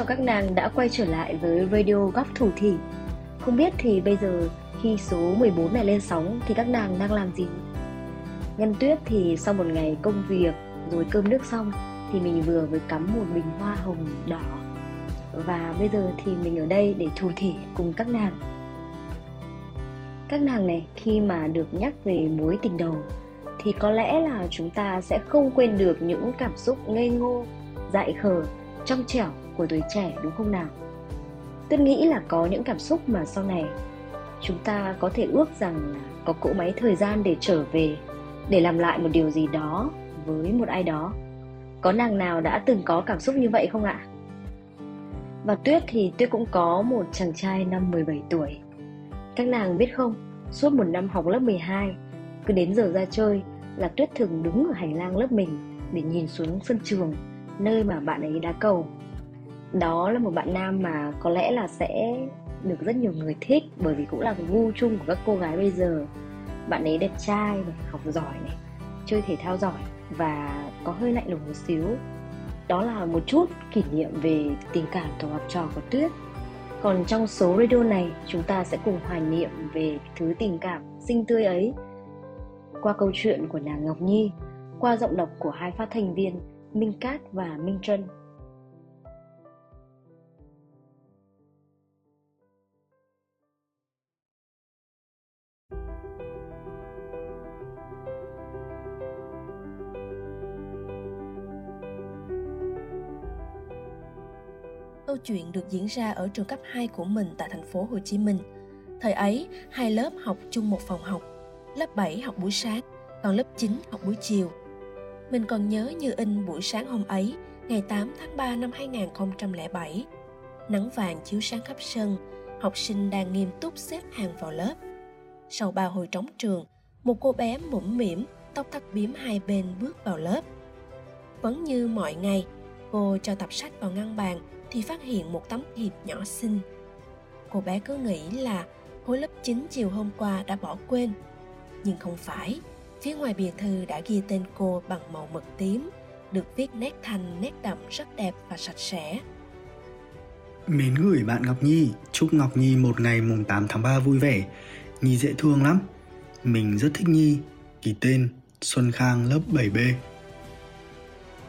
chào các nàng đã quay trở lại với Radio Góc Thủ Thỉ. Không biết thì bây giờ khi số 14 này lên sóng thì các nàng đang làm gì? Ngân Tuyết thì sau một ngày công việc rồi cơm nước xong thì mình vừa mới cắm một bình hoa hồng đỏ. Và bây giờ thì mình ở đây để thủ thỉ cùng các nàng. Các nàng này, khi mà được nhắc về mối tình đầu thì có lẽ là chúng ta sẽ không quên được những cảm xúc ngây ngô, dại khờ, trong trẻo của tuổi trẻ, đúng không nào? Tôi nghĩ là có những cảm xúc mà sau này chúng ta có thể ước rằng là có cỗ máy thời gian để trở về, để làm lại một điều gì đó với một ai đó. Có nàng nào đã từng có cảm xúc như vậy không ạ? Và Tuyết thì Tuyết cũng có một chàng trai năm 17 tuổi. Các nàng biết không, suốt một năm học lớp 12, cứ đến giờ ra chơi là Tuyết thường đứng ở hành lang lớp mình để nhìn xuống sân trường, nơi mà bạn ấy đá cầu. Đó là một bạn nam mà có lẽ là sẽ được rất nhiều người thích, bởi vì cũng là cái gu chung của các cô gái bây giờ. Bạn ấy đẹp trai này, học giỏi này, chơi thể thao giỏi và có hơi lạnh lùng một xíu. Đó là một chút kỷ niệm về tình cảm tuổi học trò của Tuyết. Còn trong số radio này, chúng ta sẽ cùng hoài niệm về thứ tình cảm xinh tươi ấy qua câu chuyện của nàng Ngọc Nhi, qua giọng đọc của hai phát thanh viên Minh Cát và Minh Trân. Câu chuyện được diễn ra ở trường cấp 2 của mình tại thành phố Hồ Chí Minh. Thời ấy, hai lớp học chung một phòng học. Lớp 7 học buổi sáng, còn lớp 9 học buổi chiều. Mình còn nhớ như in buổi sáng hôm ấy, ngày 8 tháng 3 năm 2007. Nắng vàng chiếu sáng khắp sân, học sinh đang nghiêm túc xếp hàng vào lớp. Sau 3 hồi trống trường, một cô bé mũm mĩm, tóc thắt bím hai bên bước vào lớp. Vẫn như mọi ngày, cô cho tập sách vào ngăn bàn thì phát hiện một tấm thiệp nhỏ xinh. Cô bé cứ nghĩ là khối lớp 9 chiều hôm qua đã bỏ quên. Nhưng không phải, phía ngoài bìa thư đã ghi tên cô bằng màu mực tím, được viết nét thanh, nét đậm rất đẹp và sạch sẽ. Mến gửi bạn Ngọc Nhi, chúc Ngọc Nhi một ngày mùng 8 tháng 3 vui vẻ. Nhi dễ thương lắm, mình rất thích Nhi, ký tên Xuân Khang lớp 7B.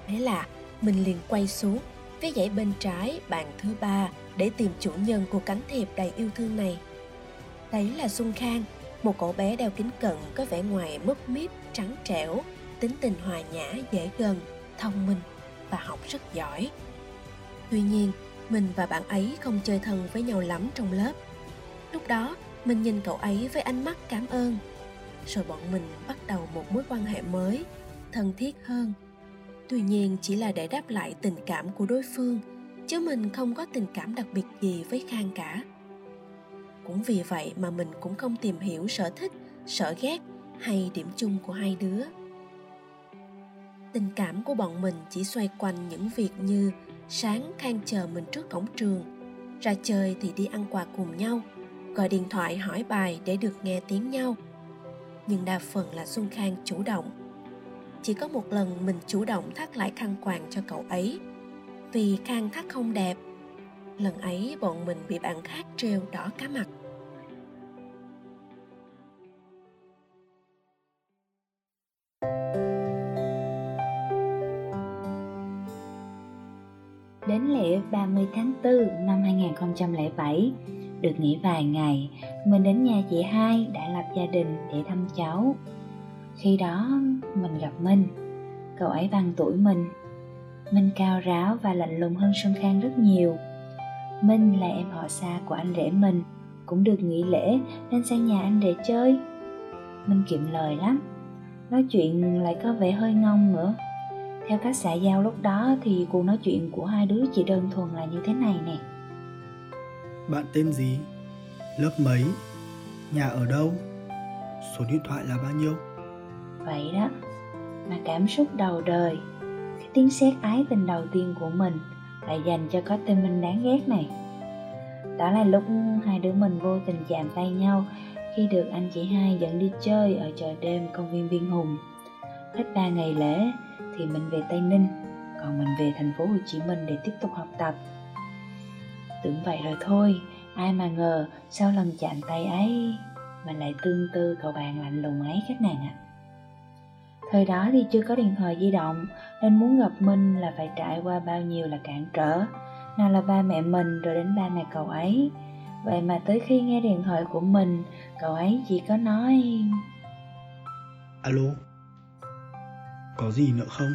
Thế là mình liền quay xuống, phía dãy bên trái bàn thứ 3 để tìm chủ nhân của cánh thiệp đầy yêu thương này. Đấy là Xuân Khang, một cậu bé đeo kính cận có vẻ ngoài mấp míp, trắng trẻo, tính tình hòa nhã, dễ gần, thông minh và học rất giỏi. Tuy nhiên, mình và bạn ấy không chơi thân với nhau lắm trong lớp. Lúc đó, mình nhìn cậu ấy với ánh mắt cảm ơn. Rồi bọn mình bắt đầu một mối quan hệ mới, thân thiết hơn. Tuy nhiên, chỉ là để đáp lại tình cảm của đối phương, chứ mình không có tình cảm đặc biệt gì với Khang cả. Cũng vì vậy mà mình cũng không tìm hiểu sở thích, sở ghét hay điểm chung của hai đứa. Tình cảm của bọn mình chỉ xoay quanh những việc như sáng Khang chờ mình trước cổng trường, ra chơi thì đi ăn quà cùng nhau, gọi điện thoại hỏi bài để được nghe tiếng nhau. Nhưng đa phần là Xuân Khang chủ động. Chỉ có một lần mình chủ động thắt lại khăn quàng cho cậu ấy, vì Khang thắt không đẹp. Lần ấy bọn mình bị bạn khác trêu đỏ cả mặt. Đến lễ 30 tháng 4 năm 2007, được nghỉ vài ngày, mình đến nhà chị hai đã lập gia đình để thăm cháu. Khi đó mình gặp Minh, cậu ấy bằng tuổi mình. Minh cao ráo và lạnh lùng hơn Xuân Khang rất nhiều. Minh là em họ xa của anh rể mình, cũng được nghỉ lễ nên sang nhà anh để chơi. Minh kiệm lời lắm, nói chuyện lại có vẻ hơi ngông nữa. Theo cách xã giao lúc đó thì cuộc nói chuyện của hai đứa chỉ đơn thuần là như thế này nè. Bạn tên gì? Lớp mấy? Nhà ở đâu? Số điện thoại là bao nhiêu? Vậy đó, mà cảm xúc đầu đời, cái tiếng sét ái tình đầu tiên của mình lại dành cho có tên Minh đáng ghét này. Đó là lúc hai đứa mình vô tình chạm tay nhau khi được anh chị hai dẫn đi chơi ở chợ đêm công viên Biên Hùng. Hết 3 ngày lễ thì mình về Tây Ninh, còn mình về thành phố Hồ Chí Minh để tiếp tục học tập. Tưởng vậy rồi thôi, ai mà ngờ sau lần chạm tay ấy mình lại tương tư cậu bạn lạnh lùng ấy các nàng ạ. Thời đó thì chưa có điện thoại di động, nên muốn gặp Minh là phải trải qua bao nhiêu là cản trở. Nào là ba mẹ mình rồi đến ba mẹ cậu ấy. Vậy mà tới khi nghe điện thoại của mình, cậu ấy chỉ có nói: Alo, có gì nữa không?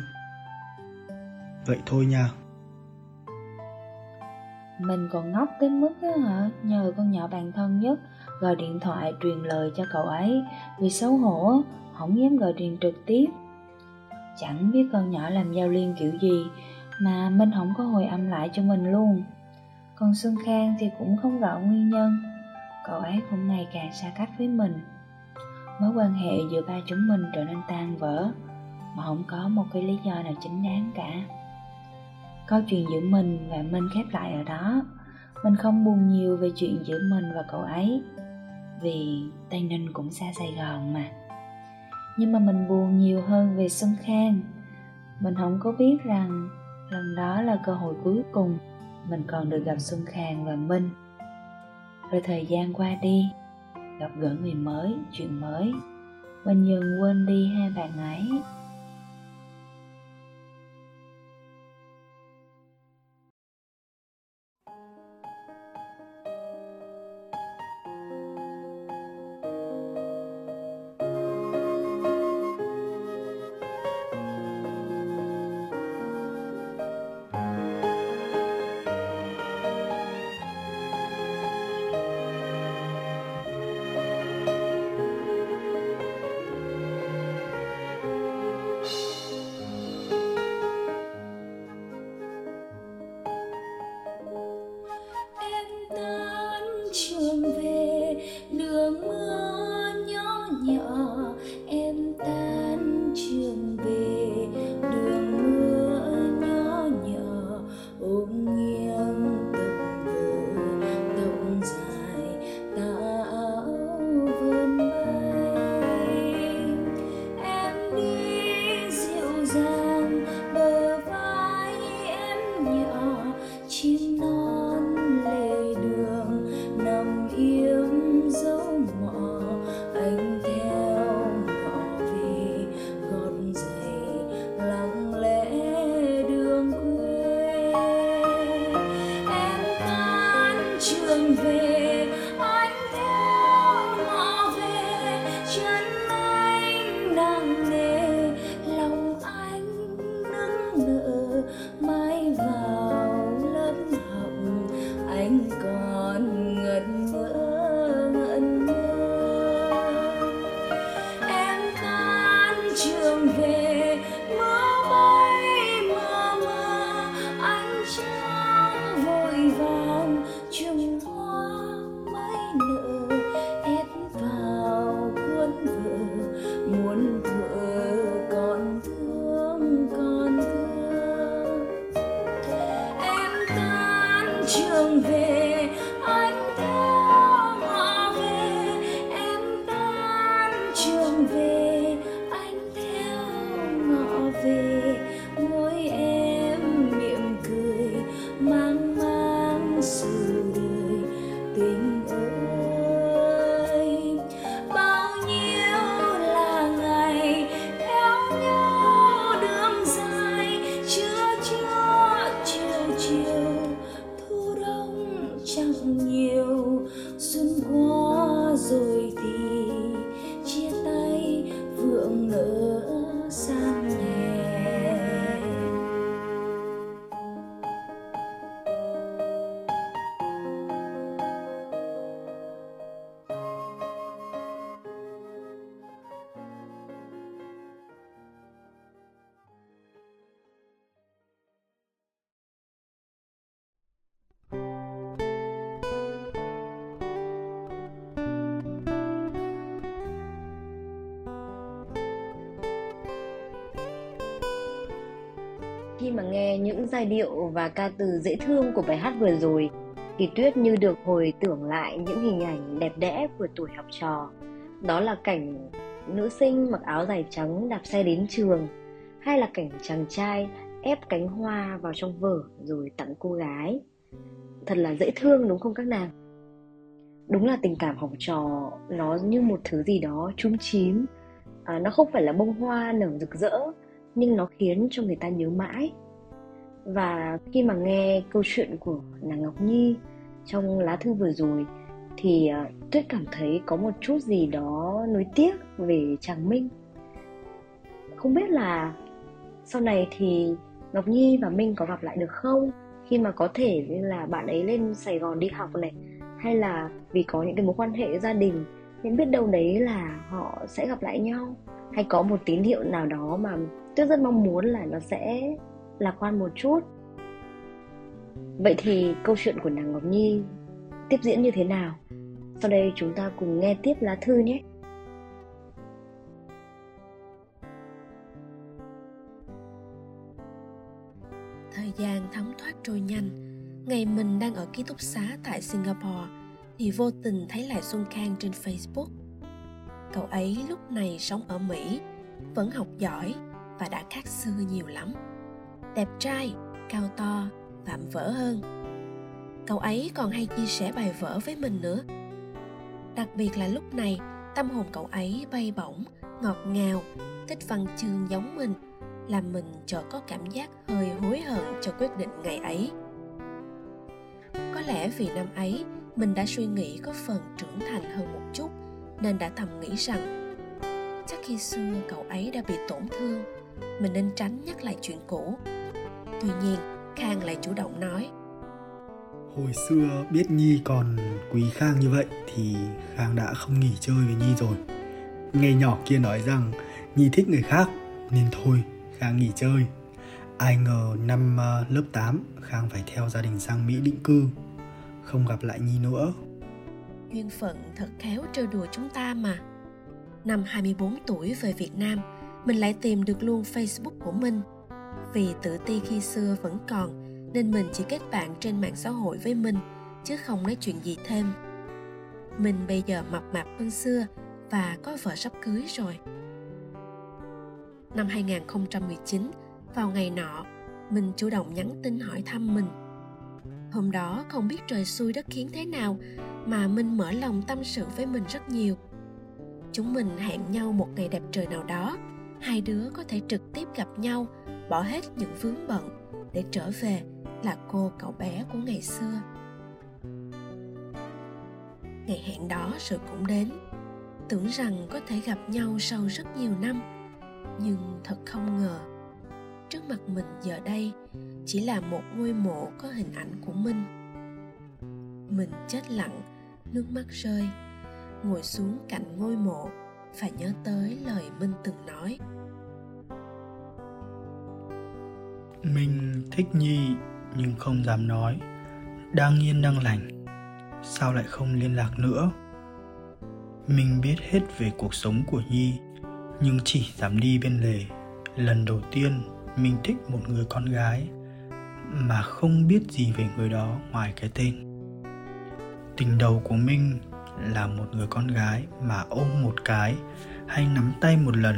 Vậy thôi nha. Mình còn ngốc tới mức đó hả? Nhờ con nhỏ bạn thân nhất gọi điện thoại truyền lời cho cậu ấy. Vì xấu hổ, không dám gọi điện trực tiếp. Chẳng biết con nhỏ làm giao liên kiểu gì mà Minh không có hồi âm lại cho mình luôn. Còn Xuân Khang thì cũng không rõ nguyên nhân, cậu ấy cũng ngày càng xa cách với mình. Mối quan hệ giữa ba chúng mình trở nên tan vỡ mà không có một cái lý do nào chính đáng cả. Câu chuyện giữa mình và Minh khép lại ở đó. Mình không buồn nhiều về chuyện giữa mình và cậu ấy, vì Tây Ninh cũng xa Sài Gòn mà. Nhưng mà mình buồn nhiều hơn về Xuân Khang. Mình không có biết rằng lần đó là cơ hội cuối cùng mình còn được gặp Xuân Khang và Minh. Rồi thời gian qua đi, gặp gỡ người mới, chuyện mới, mình dần quên đi hai bạn ấy. Khi mà nghe những giai điệu và ca từ dễ thương của bài hát vừa rồi, thì Tuyết như được hồi tưởng lại những hình ảnh đẹp đẽ của tuổi học trò. Đó là cảnh nữ sinh mặc áo dài trắng đạp xe đến trường, hay là cảnh chàng trai ép cánh hoa vào trong vở rồi tặng cô gái. thật là dễ thương đúng không các nàng? Đúng là tình cảm học trò nó như một thứ gì đó chúm chím, nó không phải là bông hoa nở rực rỡ, nhưng nó khiến cho người ta nhớ mãi. Và khi mà nghe câu chuyện của nàng Ngọc Nhi trong lá thư vừa rồi thì Tuyết cảm thấy có một chút gì đó nuối tiếc về chàng Minh. Không biết là sau này thì Ngọc Nhi và Minh có gặp lại được không, khi mà có thể như là bạn ấy lên Sài Gòn đi học này, hay là vì có những cái mối quan hệ gia đình nên biết đâu đấy là họ sẽ gặp lại nhau, hay có một tín hiệu nào đó mà Tuyết rất mong muốn là nó sẽ lạc quan một chút. Vậy thì câu chuyện của nàng Ngọc Nhi tiếp diễn như thế nào? Sau đây chúng ta cùng nghe tiếp lá thư nhé. Thời gian thấm thoát trôi nhanh. Ngày mình đang ở ký túc xá tại Singapore thì vô tình thấy lại Xuân Khang trên Facebook. Cậu ấy lúc này sống ở Mỹ, vẫn học giỏi và đã khác xưa nhiều lắm. Đẹp trai, cao to, vạm vỡ hơn. Cậu ấy còn hay chia sẻ bài vở với mình nữa. Đặc biệt là lúc này, tâm hồn cậu ấy bay bổng, ngọt ngào, thích văn chương giống mình, làm mình chợt có cảm giác hơi hối hận cho quyết định ngày ấy. Có lẽ vì năm ấy, mình đã suy nghĩ có phần trưởng thành hơn một chút, nên đã thầm nghĩ rằng chắc khi xưa cậu ấy đã bị tổn thương, mình nên tránh nhắc lại chuyện cũ. Tuy nhiên, Khang lại chủ động nói: Hồi xưa biết Nhi còn quý Khang như vậy thì Khang đã không nghỉ chơi với Nhi rồi. Nghe nhỏ kia nói rằng Nhi thích người khác nên thôi Khang nghỉ chơi. Ai ngờ năm lớp 8 Khang phải theo gia đình sang Mỹ định cư, không gặp lại Nhi nữa. Duyên phận thật khéo trêu đùa chúng ta mà. Năm 24 tuổi về Việt Nam, mình lại tìm được luôn Facebook của mình. Vì tự ti khi xưa vẫn còn nên mình chỉ kết bạn trên mạng xã hội với mình, chứ không nói chuyện gì thêm. Mình bây giờ mập mạp hơn xưa và có vợ sắp cưới rồi. Năm 2019, vào ngày nọ, mình chủ động nhắn tin hỏi thăm mình. Hôm đó không biết trời xui đất khiến thế nào mà Minh mở lòng tâm sự với mình rất nhiều. Chúng mình hẹn nhau một ngày đẹp trời nào đó, hai đứa có thể trực tiếp gặp nhau, bỏ hết những vướng bận để trở về là cô cậu bé của ngày xưa. Ngày hẹn đó rồi cũng đến. Tưởng rằng có thể gặp nhau sau rất nhiều năm, nhưng thật không ngờ, trước mặt mình giờ đây chỉ là một ngôi mộ có hình ảnh của Minh. Mình chết lặng, nước mắt rơi, ngồi xuống cạnh ngôi mộ và nhớ tới lời Minh từng nói: Mình thích Nhi nhưng không dám nói. Đang yên đang lành, sao lại không liên lạc nữa? Mình biết hết về cuộc sống của Nhi, nhưng chỉ dám đi bên lề. Lần đầu tiên mình thích một người con gái mà không biết gì về người đó ngoài cái tên. Tình đầu của mình là một người con gái mà ôm một cái hay nắm tay một lần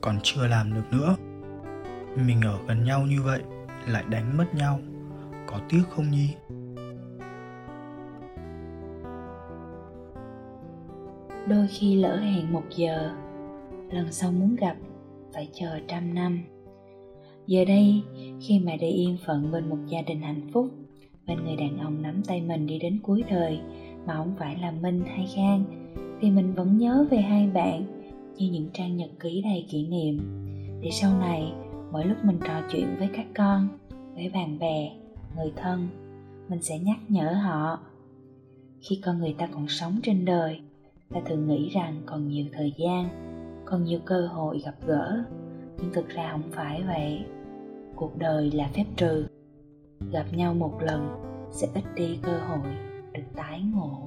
còn chưa làm được nữa. Mình ở gần nhau như vậy lại đánh mất nhau, có tiếc không Nhi? Đôi khi lỡ hẹn một giờ, lần sau muốn gặp phải chờ trăm năm. Giờ đây khi mà để yên phận bên một gia đình hạnh phúc, bên người đàn ông nắm tay mình đi đến cuối đời mà không phải là Minh hay Khang, thì mình vẫn nhớ về hai bạn như những trang nhật ký đầy kỷ niệm, để sau này mỗi lúc mình trò chuyện với các con, với bạn bè, người thân, mình sẽ nhắc nhở họ. Khi con người ta còn sống trên đời, ta thường nghĩ rằng còn nhiều thời gian, còn nhiều cơ hội gặp gỡ, nhưng thực ra không phải vậy. Cuộc đời là phép trừ, gặp nhau một lần sẽ ít đi cơ hội được tái ngộ.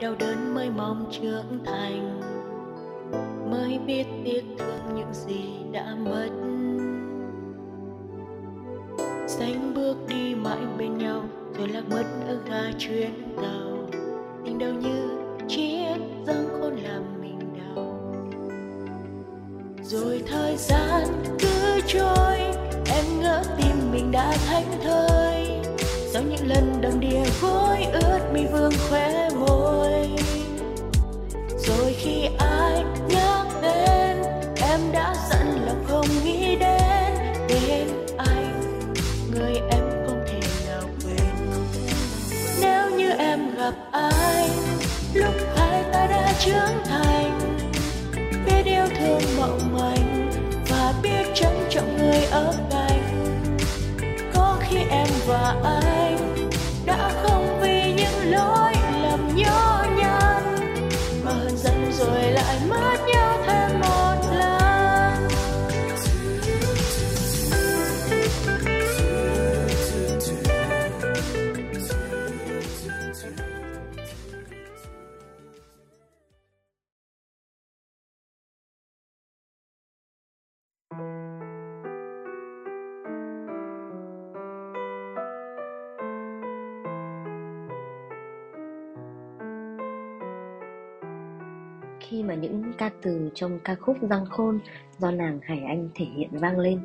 đau đớn mới mong trưởng thành, mới biết tiếc thương những gì đã mất. Sánh bước đi mãi bên nhau rồi lạc mất ở ga chuyến tàu. Tình đau như chiếc răng khôn làm mình đau. Rồi thời gian cứ trôi, em ngỡ tim mình đã thánh thơi. Sau những lần đầm đìa gối ướt mi vương khóe môi. Rồi khi ai nhắc đến, em đã dặn lòng không nghĩ đến. Đến anh, người em không thể nào quên. Nếu như em gặp ai, lúc hai ta đã trưởng thành, biết yêu thương mộng manh và biết trân trọng người ở cạnh. Có khi em và anh đã không vì những lỗi lầm nhỏ nhặt mà hờn giận rồi lại mất nhau thêm một lần. Khi mà những ca từ trong ca khúc Răng Khôn do nàng Hải Anh thể hiện vang lên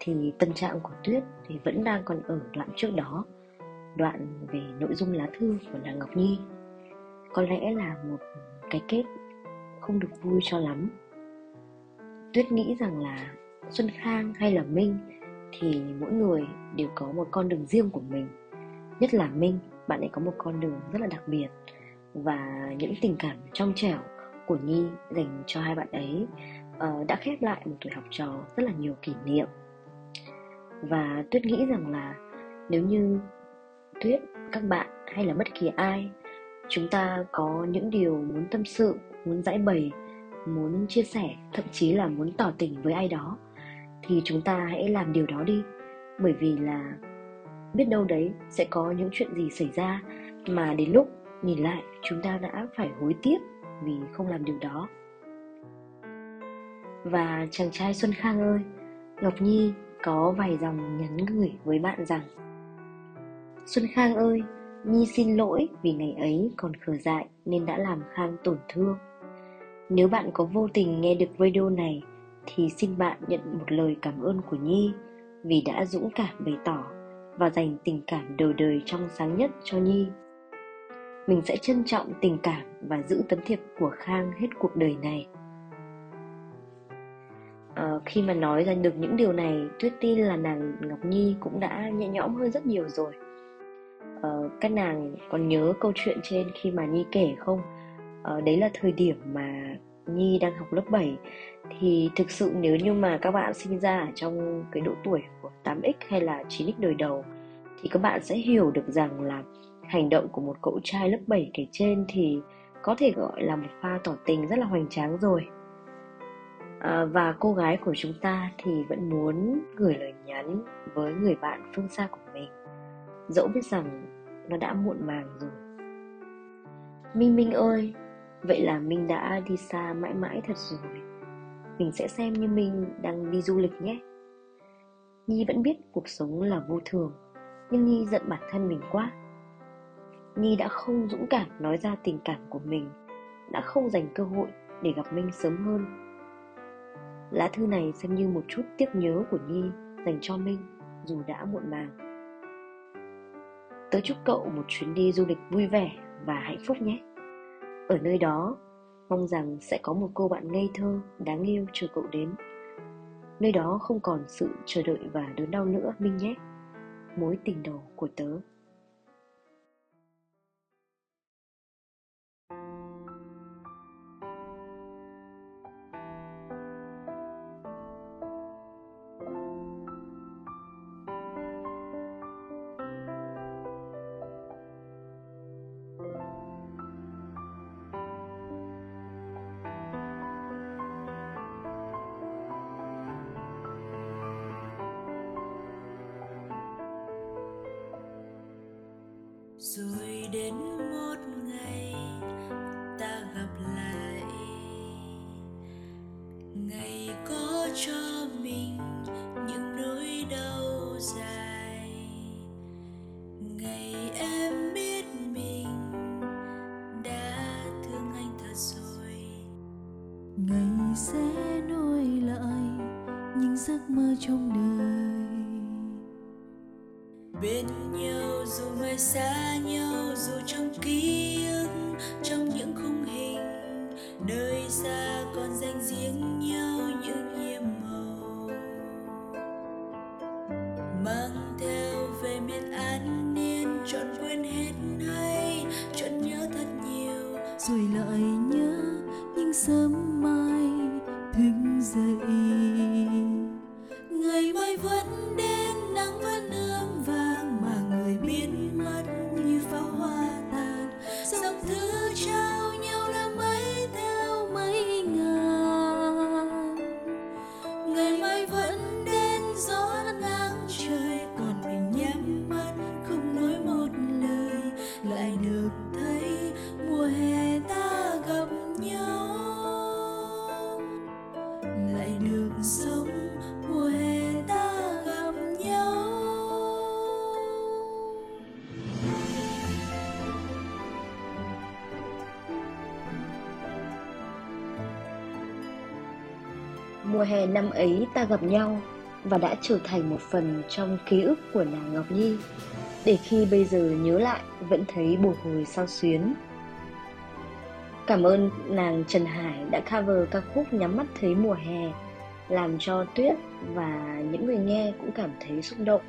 thì tâm trạng của Tuyết thì vẫn đang còn ở đoạn trước đó, đoạn về nội dung lá thư của nàng Ngọc Nhi. Có lẽ là một cái kết không được vui cho lắm. Tuyết nghĩ rằng là Xuân Khang hay là Minh thì mỗi người đều có một con đường riêng của mình. Nhất là Minh, bạn ấy có một con đường rất là đặc biệt, và những tình cảm trong trẻo của Nhi dành cho hai bạn ấy đã khép lại một tuổi học trò rất là nhiều kỷ niệm. Và Tuyết nghĩ rằng là nếu như Tuyết, các bạn hay là bất kỳ ai, chúng ta có những điều muốn tâm sự, muốn giãi bày, muốn chia sẻ, thậm chí là muốn tỏ tình với ai đó, thì chúng ta hãy làm điều đó đi. Bởi vì là biết đâu đấy sẽ có những chuyện gì xảy ra mà đến lúc nhìn lại chúng ta đã phải hối tiếc vì không làm điều đó. Và chàng trai Xuân Khang ơi, Ngọc Nhi có vài dòng nhắn gửi với bạn rằng: Xuân Khang ơi, Nhi xin lỗi vì ngày ấy còn khờ dại nên đã làm Khang tổn thương. Nếu bạn có vô tình nghe được video này thì xin bạn nhận một lời cảm ơn của Nhi vì đã dũng cảm bày tỏ và dành tình cảm đầu đời trong sáng nhất cho Nhi. Mình sẽ trân trọng tình cảm và giữ tấm thiệp của Khang hết cuộc đời này. Khi mà nói ra được những điều này, Tuyết tin là nàng Ngọc Nhi cũng đã nhẹ nhõm hơn rất nhiều rồi. Các nàng còn nhớ câu chuyện trên khi mà Nhi kể không? Đấy là thời điểm mà Nhi đang học lớp 7. Thì thực sự nếu như mà các bạn sinh ra ở trong cái độ tuổi của 8X hay là 9X đời đầu thì các bạn sẽ hiểu được rằng là hành động của một cậu trai lớp 7 kể trên thì có thể gọi là một pha tỏ tình rất là hoành tráng rồi. Và cô gái của chúng ta thì vẫn muốn gửi lời nhắn với người bạn phương xa của mình, dẫu biết rằng nó đã muộn màng rồi. Minh ơi, vậy là Minh đã đi xa mãi mãi thật rồi. Mình sẽ xem như Minh đang đi du lịch nhé. Nhi vẫn biết cuộc sống là vô thường, nhưng Nhi giận bản thân mình quá. Nhi đã không dũng cảm nói ra tình cảm của mình, đã không dành cơ hội để gặp Minh sớm hơn. Lá thư này xem như một chút tiếc nhớ của Nhi dành cho Minh dù đã muộn màng. Tớ chúc cậu một chuyến đi du lịch vui vẻ và hạnh phúc nhé. Ở nơi đó, mong rằng sẽ có một cô bạn ngây thơ, đáng yêu chờ cậu đến. Nơi đó không còn sự chờ đợi và đớn đau nữa Minh nhé. Mối tình đầu của tớ. Rồi đến một ngày Ngày có cho mình những nỗi đau dài, ngày em biết mình đã thương anh thật rồi. Ngày sẽ nối lại những giấc mơ trong đời, bên nhau dù mai xa nhau, dù trong ký ức, trong những khung hình nơi xa còn dành riêng nhau những nhiệm màu, mang theo về miền an niên, trọn quên hết hay trọn nhớ thật nhiều, rồi lại nhớ những sớm mai thức dậy. Ngày mai vẫn đến, nắng vẫn ươm vàng mà người biến mất như pháo hoa tàn, dòng thứ trao nhau là mấy theo mấy ngàn. Ngày mai vẫn đến, gió nắng trời, còn mình nhắm mắt không nói một lời, lại được thấy mùa hè ta gặp nhau, lại được sống mùa hè. Mùa hè năm ấy ta gặp nhau và đã trở thành một phần trong ký ức của nàng Ngọc Nhi, để khi bây giờ nhớ lại vẫn thấy bồi hồi xao xuyến. Cảm ơn nàng Trần Hải đã cover ca khúc Nhắm mắt thấy mùa hè, làm cho Tuyết và những người nghe cũng cảm thấy xúc động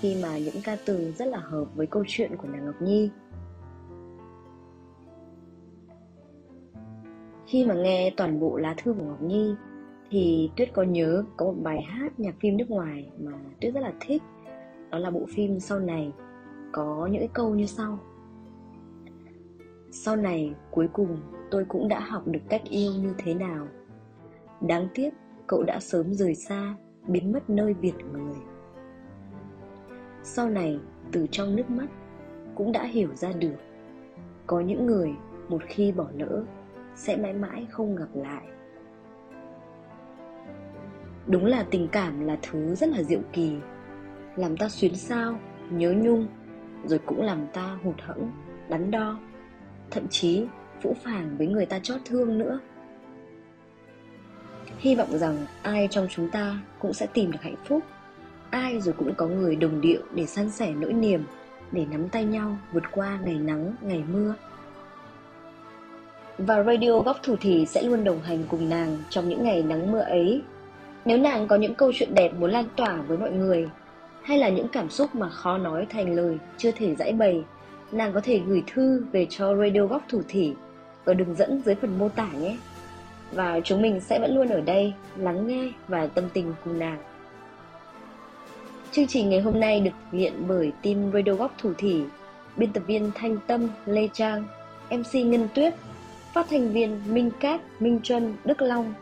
khi mà những ca từ rất là hợp với câu chuyện của nàng Ngọc Nhi. Khi mà nghe toàn bộ lá thư của Ngọc Nhi thì Tuyết có nhớ có một bài hát nhạc phim nước ngoài mà Tuyết rất là thích. Đó là bộ phim Sau Này, có những câu như sau: sau này cuối cùng tôi cũng đã học được cách yêu như thế nào. Đáng tiếc cậu đã sớm rời xa, biến mất nơi biệt người. Sau này từ trong nước mắt cũng đã hiểu ra được, có những người một khi bỏ lỡ sẽ mãi mãi không gặp lại. Đúng là tình cảm là thứ rất là diệu kỳ, làm ta xuyến xao, nhớ nhung, rồi cũng làm ta hụt hẫng, đắn đo, thậm chí phũ phàng với người ta chót thương nữa. Hy vọng rằng ai trong chúng ta cũng sẽ tìm được hạnh phúc, ai rồi cũng có người đồng điệu để san sẻ nỗi niềm, để nắm tay nhau vượt qua ngày nắng, ngày mưa. Và Radio Góc Thủ Thỉ sẽ luôn đồng hành cùng nàng trong những ngày nắng mưa ấy. Nếu nàng có những câu chuyện đẹp muốn lan tỏa với mọi người, hay là những cảm xúc mà khó nói thành lời, chưa thể giãi bày, nàng có thể gửi thư về cho Radio Góc Thủ Thỉ ở đường dẫn dưới phần mô tả nhé. Và chúng mình sẽ vẫn luôn ở đây lắng nghe và tâm tình cùng nàng. Chương trình ngày hôm nay được thực hiện bởi team Radio Góc Thủ Thỉ, biên tập viên Thanh Tâm, Lê Trang, MC Ngân Tuyết, phát thanh viên Minh Cát, Minh Trân, Đức Long,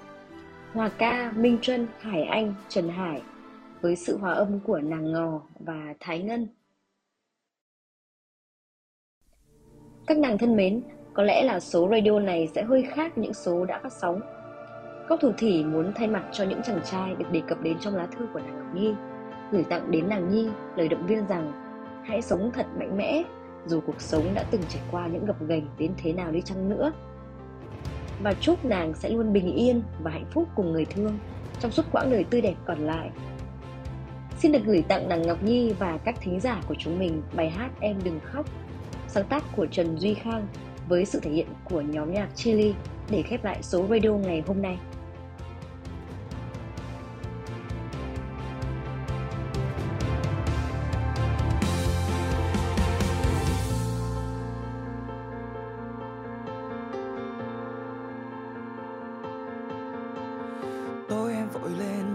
Hòa ca Minh Trân, Hải Anh, Trần Hải, với sự hòa âm của nàng Ngò và Thái Ngân. Các nàng thân mến, có lẽ là số radio này sẽ hơi khác những số đã phát sóng. Góc Thủ Thỉ muốn thay mặt cho những chàng trai được đề cập đến trong lá thư của nàng Ngọc Nhi, gửi tặng đến nàng Nhi lời động viên rằng hãy sống thật mạnh mẽ, dù cuộc sống đã từng trải qua những gập ghềnh đến thế nào đi chăng nữa. Và chúc nàng sẽ luôn bình yên và hạnh phúc cùng người thương trong suốt quãng đời tươi đẹp còn lại. Xin được gửi tặng nàng Ngọc Nhi và các thính giả của chúng mình bài hát Em Đừng Khóc, sáng tác của Trần Duy Khang với sự thể hiện của nhóm nhạc Chili, để khép lại số radio ngày hôm nay.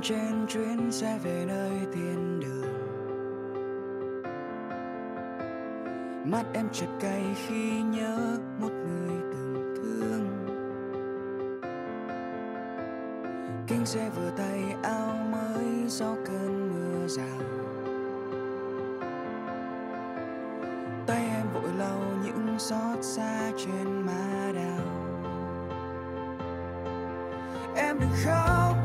Trên chuyến xe về nơi thiên đường, mắt em chợt cay khi nhớ một người từng thương. Kính xe vừa tay áo mới do cơn mưa rào, tay em vội lau những xót xa trên má đào. Em đừng khóc,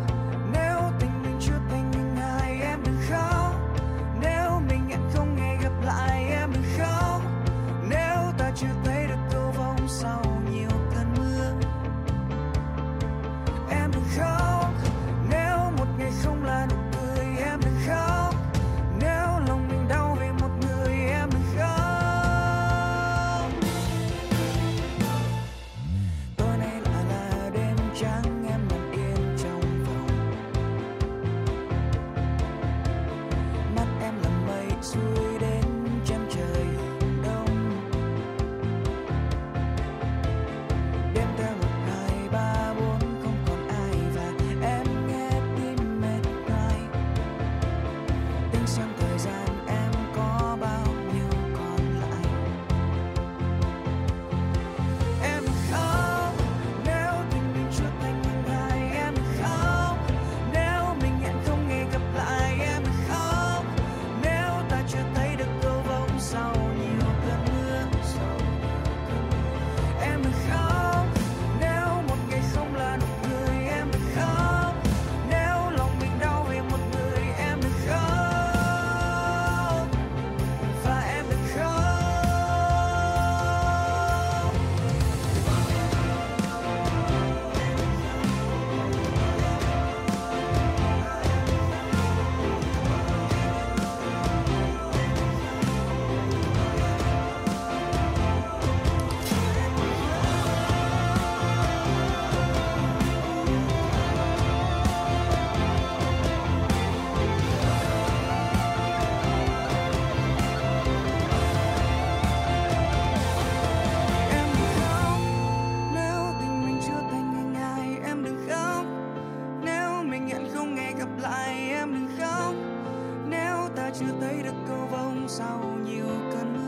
chưa thấy được cầu vồng sau nhiều cơn mưa.